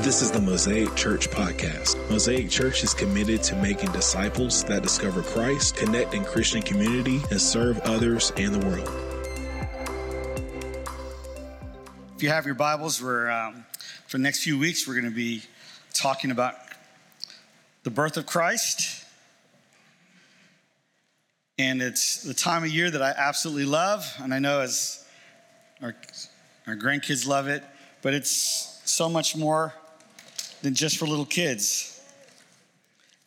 This is the Mosaic Church Podcast. Mosaic Church is committed to making disciples that discover Christ, connect in Christian community, and serve others and the world. If you have your Bibles, we're for the next few weeks, we're going to be talking about the birth of Christ. And it's the time of year that I absolutely love, and I know as our grandkids love it, but it's so much more than just for little kids.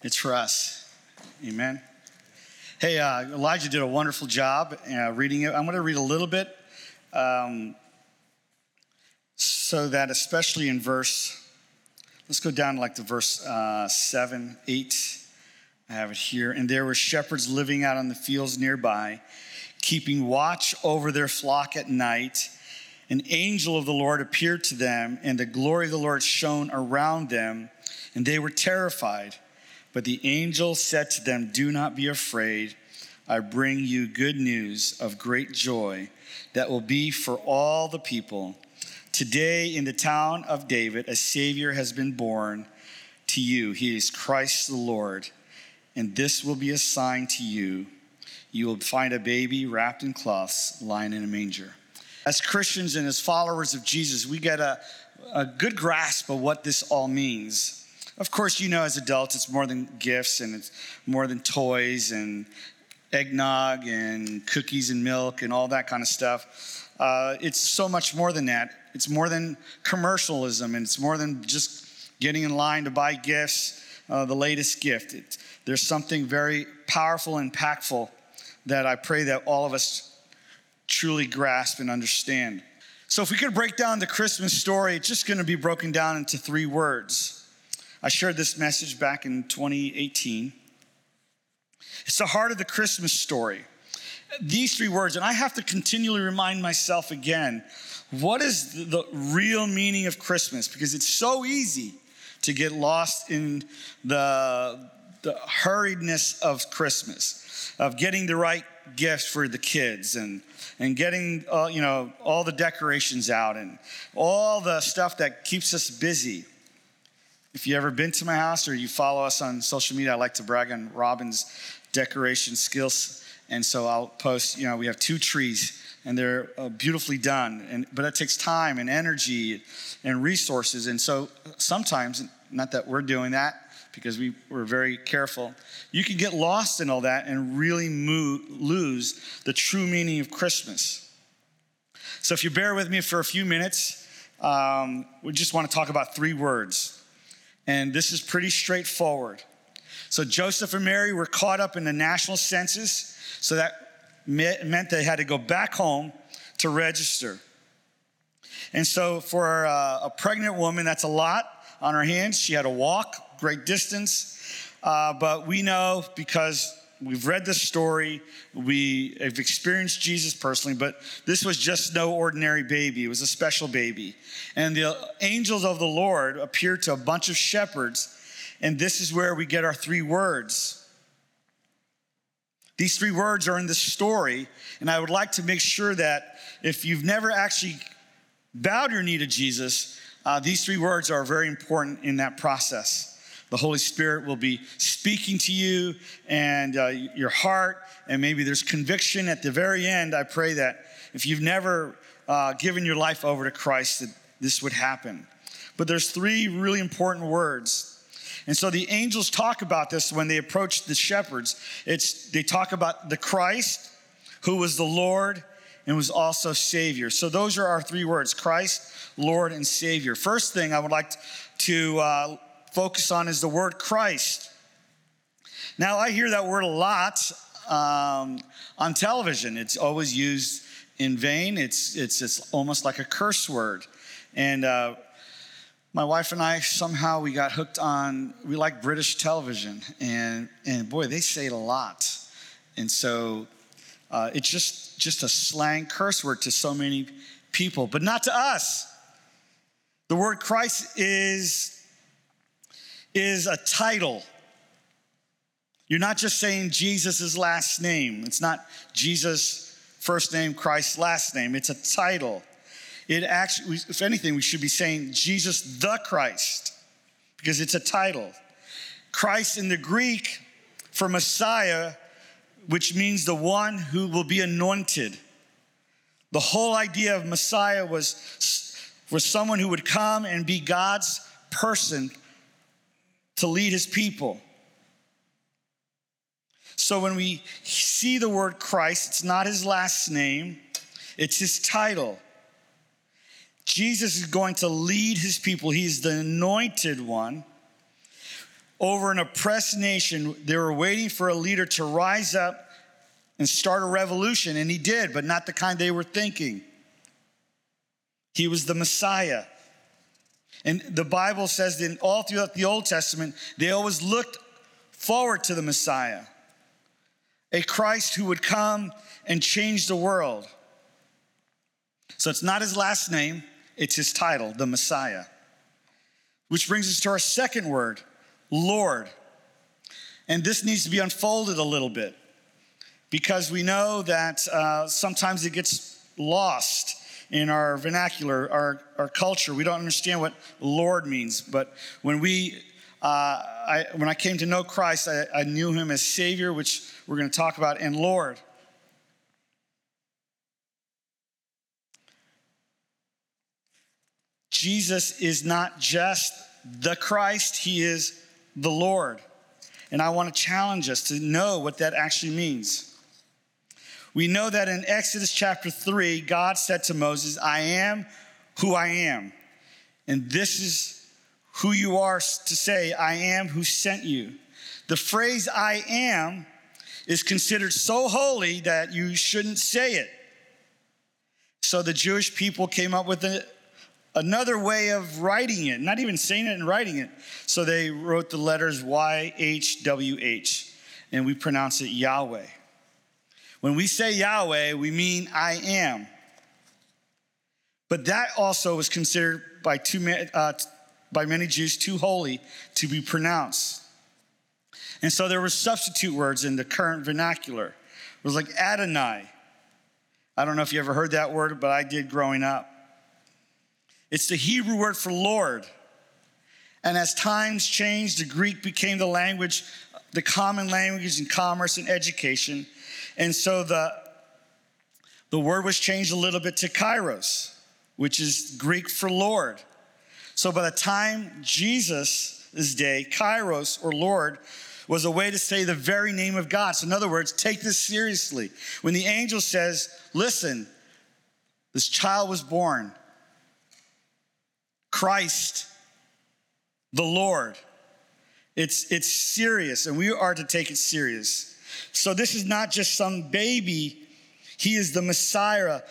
It's for us. Amen. Hey, Elijah did a wonderful job reading it. I'm going to read a little bit so that especially in verse, let's go down to like the verse 7, 8. I have it here. And there were shepherds living out on the fields nearby, keeping watch over their flock at night. An angel of the Lord appeared to them, and the glory of the Lord shone around them, and they were terrified. But the angel said to them, "Do not be afraid. I bring you good news of great joy that will be for all the people. Today in the town of David, a Savior has been born to you. He is Christ the Lord. And this will be a sign to you. You will find a baby wrapped in cloths, lying in a manger." As Christians and as followers of Jesus, we get a good grasp of what this all means. Of course, you know, as adults, it's more than gifts and it's more than toys and eggnog and cookies and milk and all that kind of stuff. It's so much more than that. It's more than commercialism, and it's more than just getting in line to buy gifts. The latest gift. There's something very powerful and impactful that I pray that all of us truly grasp and understand. So if we could break down the Christmas story, it's just going to be broken down into three words. I shared this message back in 2018. It's the heart of the Christmas story. These three words, and I have to continually remind myself again, what is the real meaning of Christmas? Because it's so easy to get lost in the hurriedness of Christmas, of getting the right gifts for the kids and getting all the decorations out and all the stuff that keeps us busy. If you ever been to my house or you follow us on social media, I like to brag on Robin's decoration skills, and so I'll post, we have 2 trees and they're beautifully done. But that takes time and energy and resources. And so sometimes, not that we're doing that because we're very careful, you can get lost in all that and really lose the true meaning of Christmas. So if you bear with me for a few minutes, we just want to talk about 3 words. And this is pretty straightforward. So Joseph and Mary were caught up in the national census, so that meant they had to go back home to register. And so for a pregnant woman, that's a lot on her hands. She had to walk great distance. But we know, because we've read this story, we have experienced Jesus personally, but this was just no ordinary baby. It was a special baby. And the angels of the Lord appeared to a bunch of shepherds. And this is where we get our 3 words. These 3 words are in this story, and I would like to make sure that if you've never actually bowed your knee to Jesus, these 3 words are very important in that process. The Holy Spirit will be speaking to you and your heart, and maybe there's conviction at the very end. I pray that if you've never given your life over to Christ, that this would happen. But there's 3 really important words. And so the angels talk about this when they approach the shepherds. They talk about the Christ, who was the Lord and was also Savior. So those are our 3 words: Christ, Lord, and Savior. First thing I would like to focus on is the word Christ. Now, I hear that word a lot on television. It's always used in vain. It's almost like a curse word. And my wife and I, somehow we got hooked on, we like British television, and boy, they say it a lot. And so it's just a slang curse word to so many people, but not to us. The word Christ is a title. You're not just saying Jesus' last name. It's not Jesus' first name, Christ's last name. It's a title. It actually, if anything, we should be saying Jesus the Christ, because it's a title. Christ in the Greek for Messiah, which means the one who will be anointed. The whole idea of Messiah was someone who would come and be God's person to lead his people. So when we see the word Christ, it's not his last name, it's his title. Jesus is going to lead his people. He is the anointed one. Over an oppressed nation, they were waiting for a leader to rise up and start a revolution, and he did, but not the kind they were thinking. He was the Messiah. And the Bible says that all throughout the Old Testament, they always looked forward to the Messiah, a Christ who would come and change the world. So it's not his last name, it's his title, the Messiah. Which brings us to our second word, Lord. And this needs to be unfolded a little bit, because we know that sometimes it gets lost in our vernacular, our culture. We don't understand what Lord means, but when I came to know Christ, I knew him as Savior, which we're going to talk about, and Lord. Jesus is not just the Christ, he is the Lord. And I want to challenge us to know what that actually means. We know that in Exodus chapter 3, God said to Moses, I am who I am. And this is who you are to say, I am who sent you. The phrase I am is considered so holy that you shouldn't say it. So the Jewish people came up with another way of writing it, not even saying it and writing it. So they wrote the letters YHWH, and we pronounce it Yahweh. When we say Yahweh, we mean I am. But that also was considered by many Jews too holy to be pronounced. And so there were substitute words in the current vernacular. It was like Adonai. I don't know if you ever heard that word, but I did growing up. It's the Hebrew word for Lord. And as times changed, the Greek became the language, the common language in commerce and education. And so the word was changed a little bit to Kairos, which is Greek for Lord. So by the time Jesus' day, Kairos, or Lord, was a way to say the very name of God. So in other words, take this seriously. When the angel says, listen, this child was born, Christ, the Lord. It's serious, and we are to take it serious. So this is not just some baby. He is the Messiah,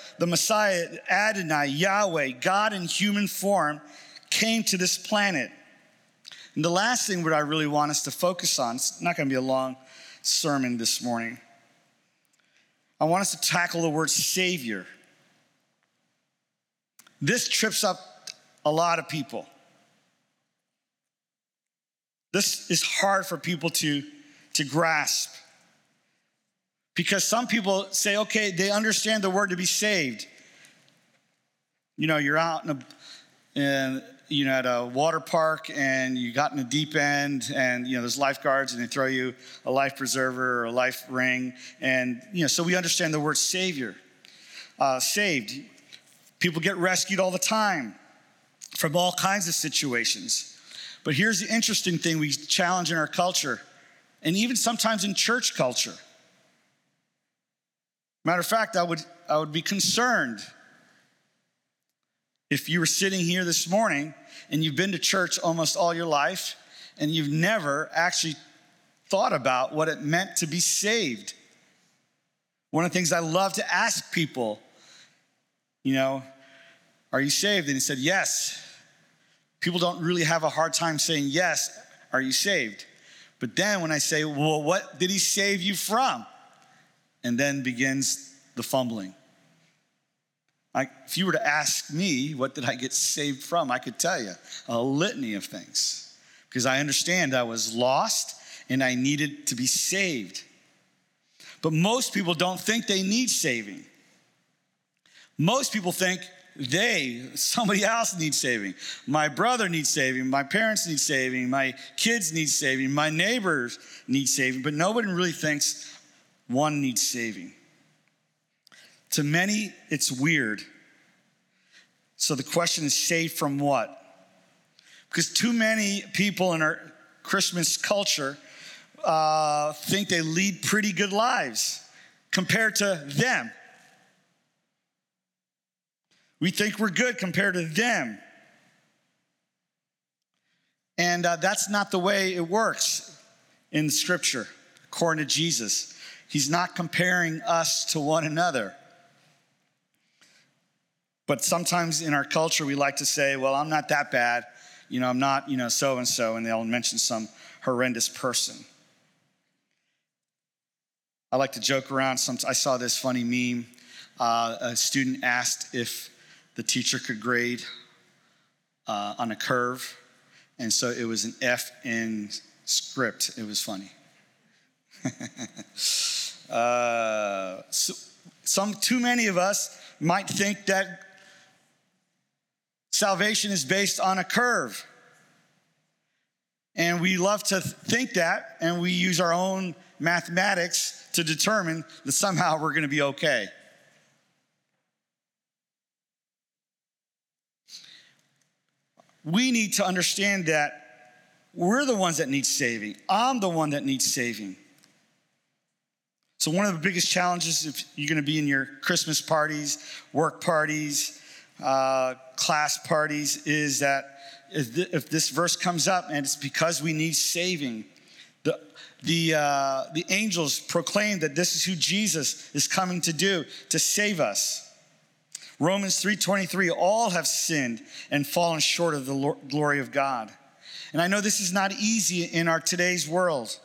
Adonai, Yahweh, God in human form, came to this planet. And the last thing that I really want us to focus on, it's not going to be a long sermon this morning. I want us to tackle the word Savior. This trips up a lot of people. This is hard for people to grasp, because some people say, okay, they understand the word to be saved. You know, you're out at a water park, and you got in the deep end, and, you know, there's lifeguards, and they throw you a life preserver or a life ring. And, you know, so we understand the word Savior, saved. People get rescued all the time from all kinds of situations. But here's the interesting thing we challenge in our culture, and even sometimes in church culture. Matter of fact, I would be concerned if you were sitting here this morning and you've been to church almost all your life and you've never actually thought about what it meant to be saved. One of the things I love to ask people, you know, are you saved? And he said, yes. People don't really have a hard time saying, yes, are you saved? But then when I say, well, what did he save you from? And then begins the fumbling. If you were to ask me, what did I get saved from? I could tell you a litany of things, because I understand I was lost and I needed to be saved. But most people don't think they need saving. Most people think, somebody else needs saving. My brother needs saving. My parents need saving. My kids need saving. My neighbors need saving. But nobody really thinks one needs saving. To many, it's weird. So the question is, saved from what? Because too many people in our Christmas culture think they lead pretty good lives compared to them. We think we're good compared to them. And that's not the way it works in Scripture, according to Jesus. He's not comparing us to one another. But sometimes in our culture, we like to say, well, I'm not that bad. You know, I'm not, you know, so-and-so, and they'll mention some horrendous person. I like to joke around. I saw this funny meme. A student asked if the teacher could grade on a curve, and so it was an F in script. It was funny. Too many of us might think that salvation is based on a curve. And we love to think that, and we use our own mathematics to determine that somehow we're going to be okay. We need to understand that we're the ones that need saving. I'm the one that needs saving. So one of the biggest challenges, if you're going to be in your Christmas parties, work parties, class parties, is that if this verse comes up and it's because we need saving, the angels proclaim that this is who Jesus is coming to do, to save us. Romans 3:23, all have sinned and fallen short of the glory of God. And I know this is not easy in our today's world.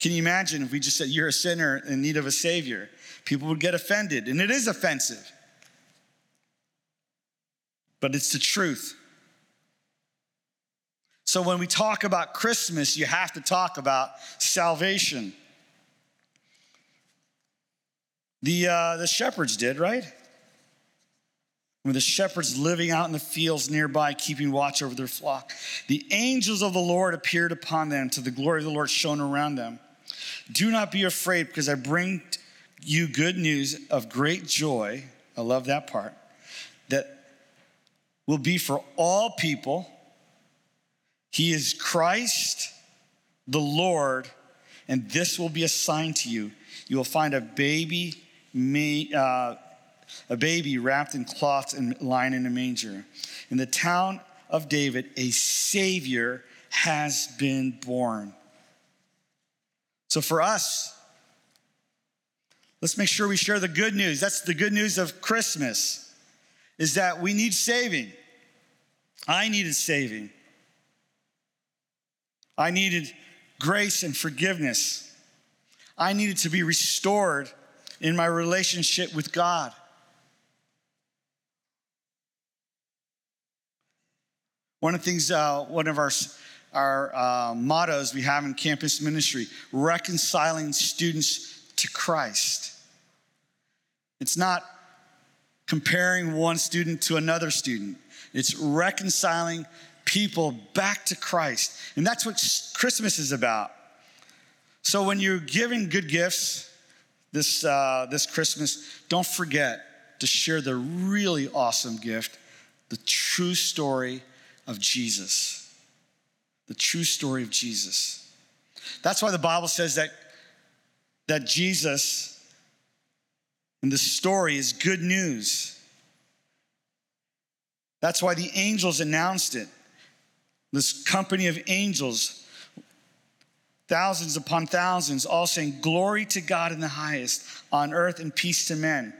Can you imagine if we just said, you're a sinner in need of a savior? People would get offended, and it is offensive. But it's the truth. So when we talk about Christmas, you have to talk about salvation. The shepherds did, right? When the shepherds living out in the fields nearby, keeping watch over their flock, the angels of the Lord appeared upon them, to the glory of the Lord shone around them. Do not be afraid, because I bring you good news of great joy. I love that part. That will be for all people. He is Christ, the Lord, and this will be a sign to you. You will find a baby wrapped in cloths and lying in a manger. In the town of David, a Savior has been born. So for us, let's make sure we share the good news. That's the good news of Christmas, is that we need saving. I needed saving. I needed grace and forgiveness. I needed to be restored in my relationship with God. One of the things, one of our mottos we have in campus ministry, reconciling students to Christ. It's not comparing one student to another student. It's reconciling people back to Christ. And that's what Christmas is about. So when you're giving good gifts this Christmas, don't forget to share the really awesome gift, the true story of Jesus. The true story of Jesus. That's why the Bible says that Jesus in the story is good news. That's why the angels announced it. This company of angels, thousands upon thousands, all saying, glory to God in the highest, on earth and peace to men.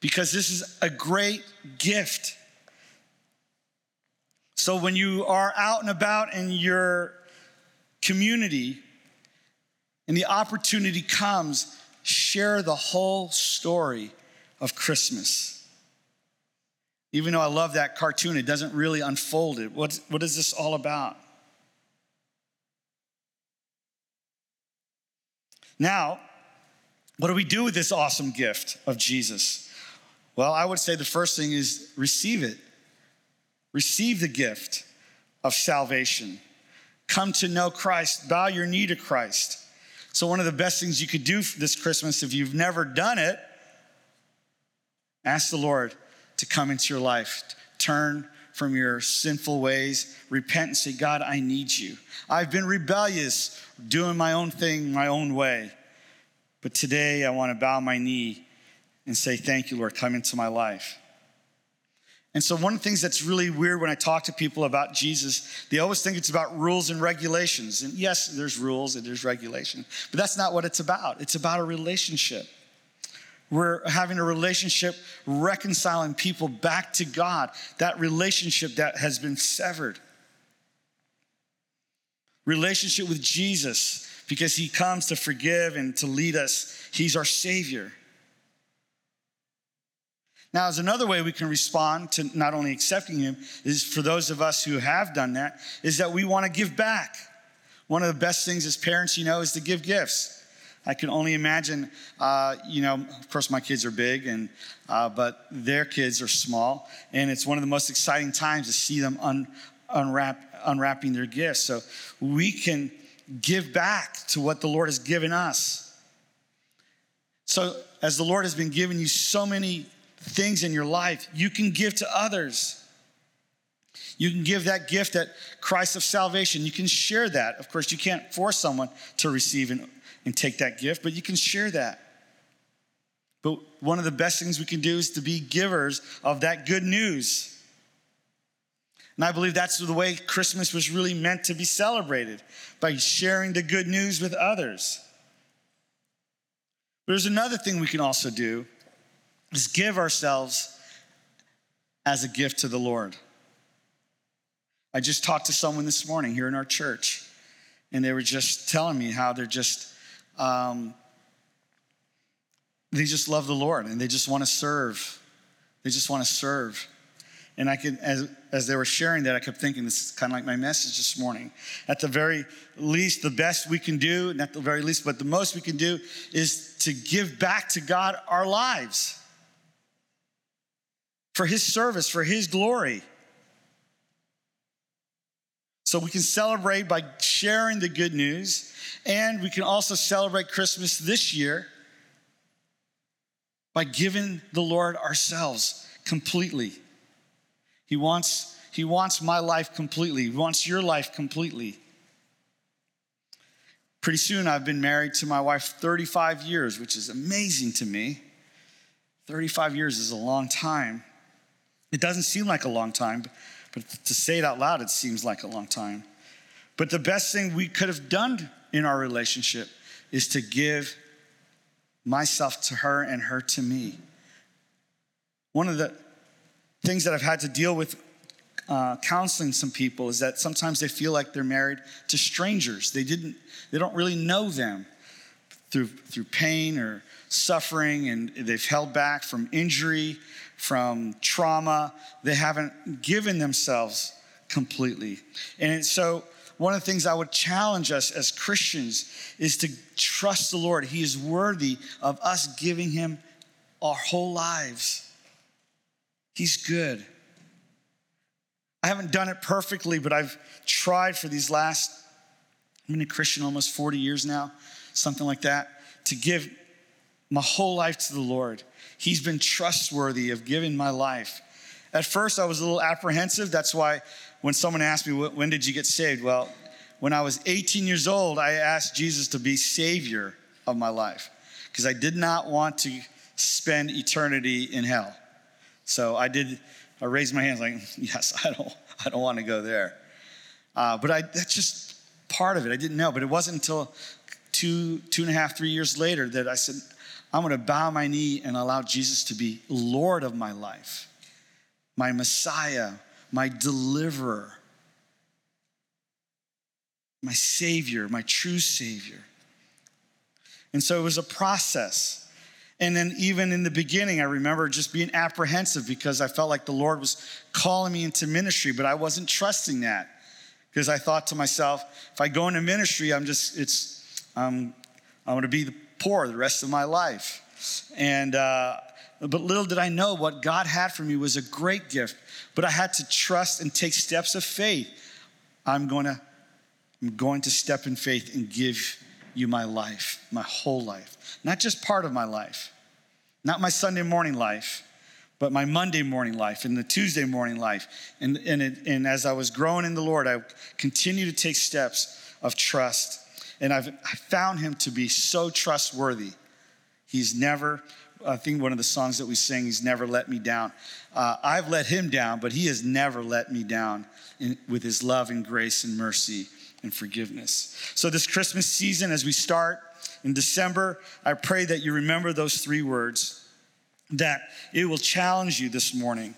Because this is a great gift. So when you are out and about in your community and the opportunity comes, share the whole story of Christmas. Even though I love that cartoon, it doesn't really unfold it. What is this all about? Now, what do we do with this awesome gift of Jesus? Well, I would say the first thing is receive it. Receive the gift of salvation. Come to know Christ. Bow your knee to Christ. So one of the best things you could do this Christmas, if you've never done it, ask the Lord to come into your life. Turn from your sinful ways. Repent and say, God, I need you. I've been rebellious, doing my own thing, my own way. But today I want to bow my knee and say, thank you, Lord, come into my life. And so one of the things that's really weird when I talk to people about Jesus, they always think it's about rules and regulations. And yes, there's rules and there's regulation, but that's not what it's about. It's about a relationship. We're having a relationship, reconciling people back to God, that relationship that has been severed. Relationship with Jesus, because he comes to forgive and to lead us. He's our Savior. Now, as another way we can respond to not only accepting him, is for those of us who have done that, is that we want to give back. One of the best things as parents, is to give gifts. I can only imagine, of course my kids are big, but their kids are small, and it's one of the most exciting times to see them unwrapping their gifts. So we can give back to what the Lord has given us. So as the Lord has been giving you so many things in your life, you can give to others. You can give that gift, that Christ of salvation. You can share that. Of course, you can't force someone to receive and take that gift, but you can share that. But one of the best things we can do is to be givers of that good news. And I believe that's the way Christmas was really meant to be celebrated, by sharing the good news with others. There's another thing we can also do, is give ourselves as a gift to the Lord. I just talked to someone this morning here in our church, and they were just telling me how they're just they just love the Lord, and they just want to serve. They just want to serve. And I could, as they were sharing that, I kept thinking, this is kind of like my message this morning. At the very least, the best we can do, not the very least, but the most we can do, is to give back to God our lives for his service, for his glory. So we can celebrate by sharing the good news, and we can also celebrate Christmas this year by giving the Lord ourselves completely. He wants my life completely. He wants your life completely. Pretty soon I've been married to my wife 35 years, which is amazing to me. 35 years is a long time. It doesn't seem like a long time, but to say it out loud, it seems like a long time. But the best thing we could have done in our relationship is to give myself to her and her to me. One of the things that I've had to deal with counseling some people is that sometimes they feel like they're married to strangers. They don't really know them. Through pain or suffering, and they've held back from injury, from trauma. They haven't given themselves completely. And so one of the things I would challenge us as Christians is to trust the Lord. He is worthy of us giving him our whole lives. He's good. I haven't done it perfectly, but I've tried for these last, I've been a Christian almost 40 years now, something like that, to give my whole life to the Lord. He's been trustworthy of giving my life. At first, I was a little apprehensive. That's why when someone asked me, when did you get saved? Well, when I was 18 years old, I asked Jesus to be Savior of my life, because I did not want to spend eternity in hell. So I raised my hands like, yes, I don't want to go there. But that's just part of it. I didn't know, but it wasn't until two and a half, 3 years later that I said, I'm going to bow my knee and allow Jesus to be Lord of my life, my Messiah, my deliverer, my Savior, my true Savior. And so it was a process. And then even in the beginning, I remember just being apprehensive because I felt like the Lord was calling me into ministry, but I wasn't trusting that, because I thought to myself, if I go into ministry, I'm going to be the poor the rest of my life. And But little did I know what God had for me was a great gift. But I had to trust and take steps of faith. I'm going to step in faith and give you my life, my whole life. Not just part of my life. Not my Sunday morning life, but my Monday morning life and the Tuesday morning life. And as I was growing in the Lord, I continued to take steps of trust. And I found him to be so trustworthy. He's never, I think one of the songs that we sing, he's never let me down. I've let him down, but he has never let me down with his love and grace and mercy and forgiveness. So this Christmas season, as we start in December, I pray that you remember those three words, that it will challenge you this morning,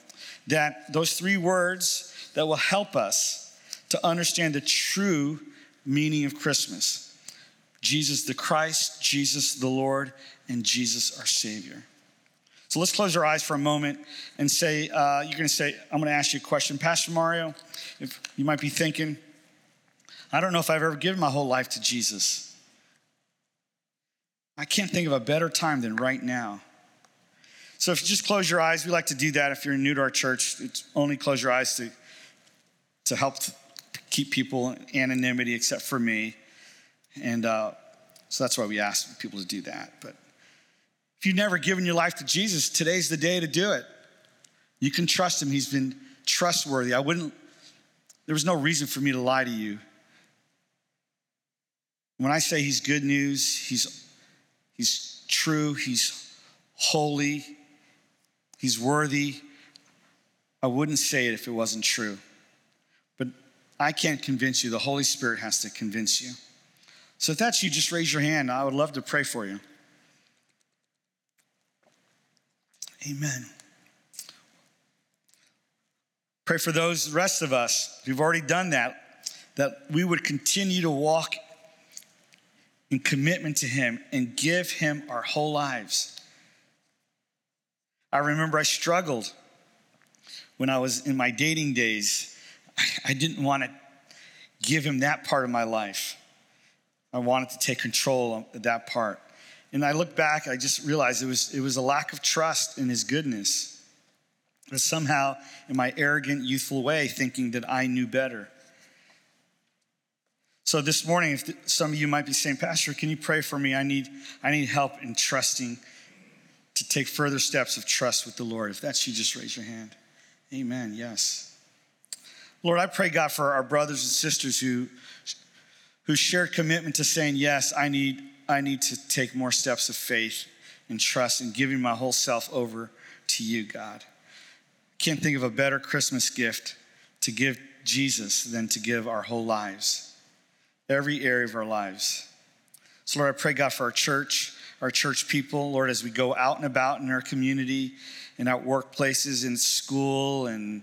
that those three words that will help us to understand the true meaning of Christmas. Jesus the Christ, Jesus the Lord, and Jesus our Savior. So let's close our eyes for a moment and say, I'm gonna ask you a question. Pastor Mario, if you might be thinking, I don't know if I've ever given my whole life to Jesus. I can't think of a better time than right now. So if you just close your eyes, we like to do that. If you're new to our church, it's only close your eyes to help keep people in anonymity except for me. And so that's why we ask people to do that. But if you've never given your life to Jesus, today's the day to do it. You can trust him. He's been trustworthy. There was no reason for me to lie to you. When I say he's good news, he's true, he's holy, he's worthy, I wouldn't say it if it wasn't true. But I can't convince you. The Holy Spirit has to convince you. So if that's you, just raise your hand. I would love to pray for you. Amen. Pray for those rest of us who've already done that we would continue to walk in commitment to him and give him our whole lives. I remember I struggled when I was in my dating days. I didn't want to give him that part of my life. I wanted to take control of that part. And I look back, I just realized it was a lack of trust in his goodness. But somehow, in my arrogant, youthful way, thinking that I knew better. So this morning, if some of you might be saying, Pastor, can you pray for me? I need help in trusting, to take further steps of trust with the Lord. If that's you, just raise your hand. Amen, yes. Lord, I pray, God, for our brothers and sisters who shared commitment to saying, yes, I need to take more steps of faith and trust and giving my whole self over to you, God. Can't think of a better Christmas gift to give Jesus than to give our whole lives, every area of our lives. So Lord, I pray, God, for our church people, Lord, as we go out and about in our community, in our workplaces, in school, and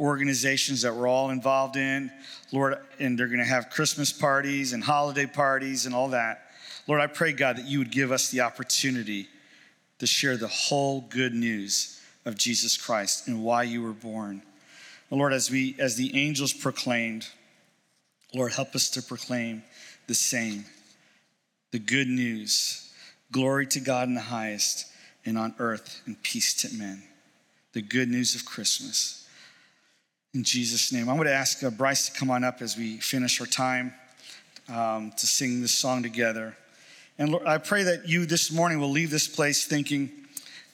organizations that we're all involved in, Lord, and they're gonna have Christmas parties and holiday parties and all that. Lord, I pray, God, that you would give us the opportunity to share the whole good news of Jesus Christ and why you were born. Lord, as the angels proclaimed, Lord, help us to proclaim the same, the good news. Glory to God in the highest, and on earth and peace to men. The good news of Christmas. In Jesus' name. I'm going to ask Bryce to come on up as we finish our time to sing this song together. And Lord, I pray that you this morning will leave this place thinking,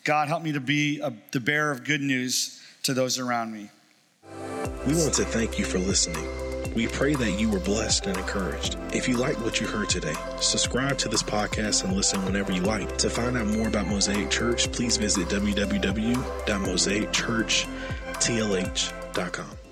God, help me to be the bearer of good news to those around me. We want to thank you for listening. We pray that you were blessed and encouraged. If you like what you heard today, subscribe to this podcast and listen whenever you like. To find out more about Mosaic Church, please visit www.mosaicchurchtlh.com.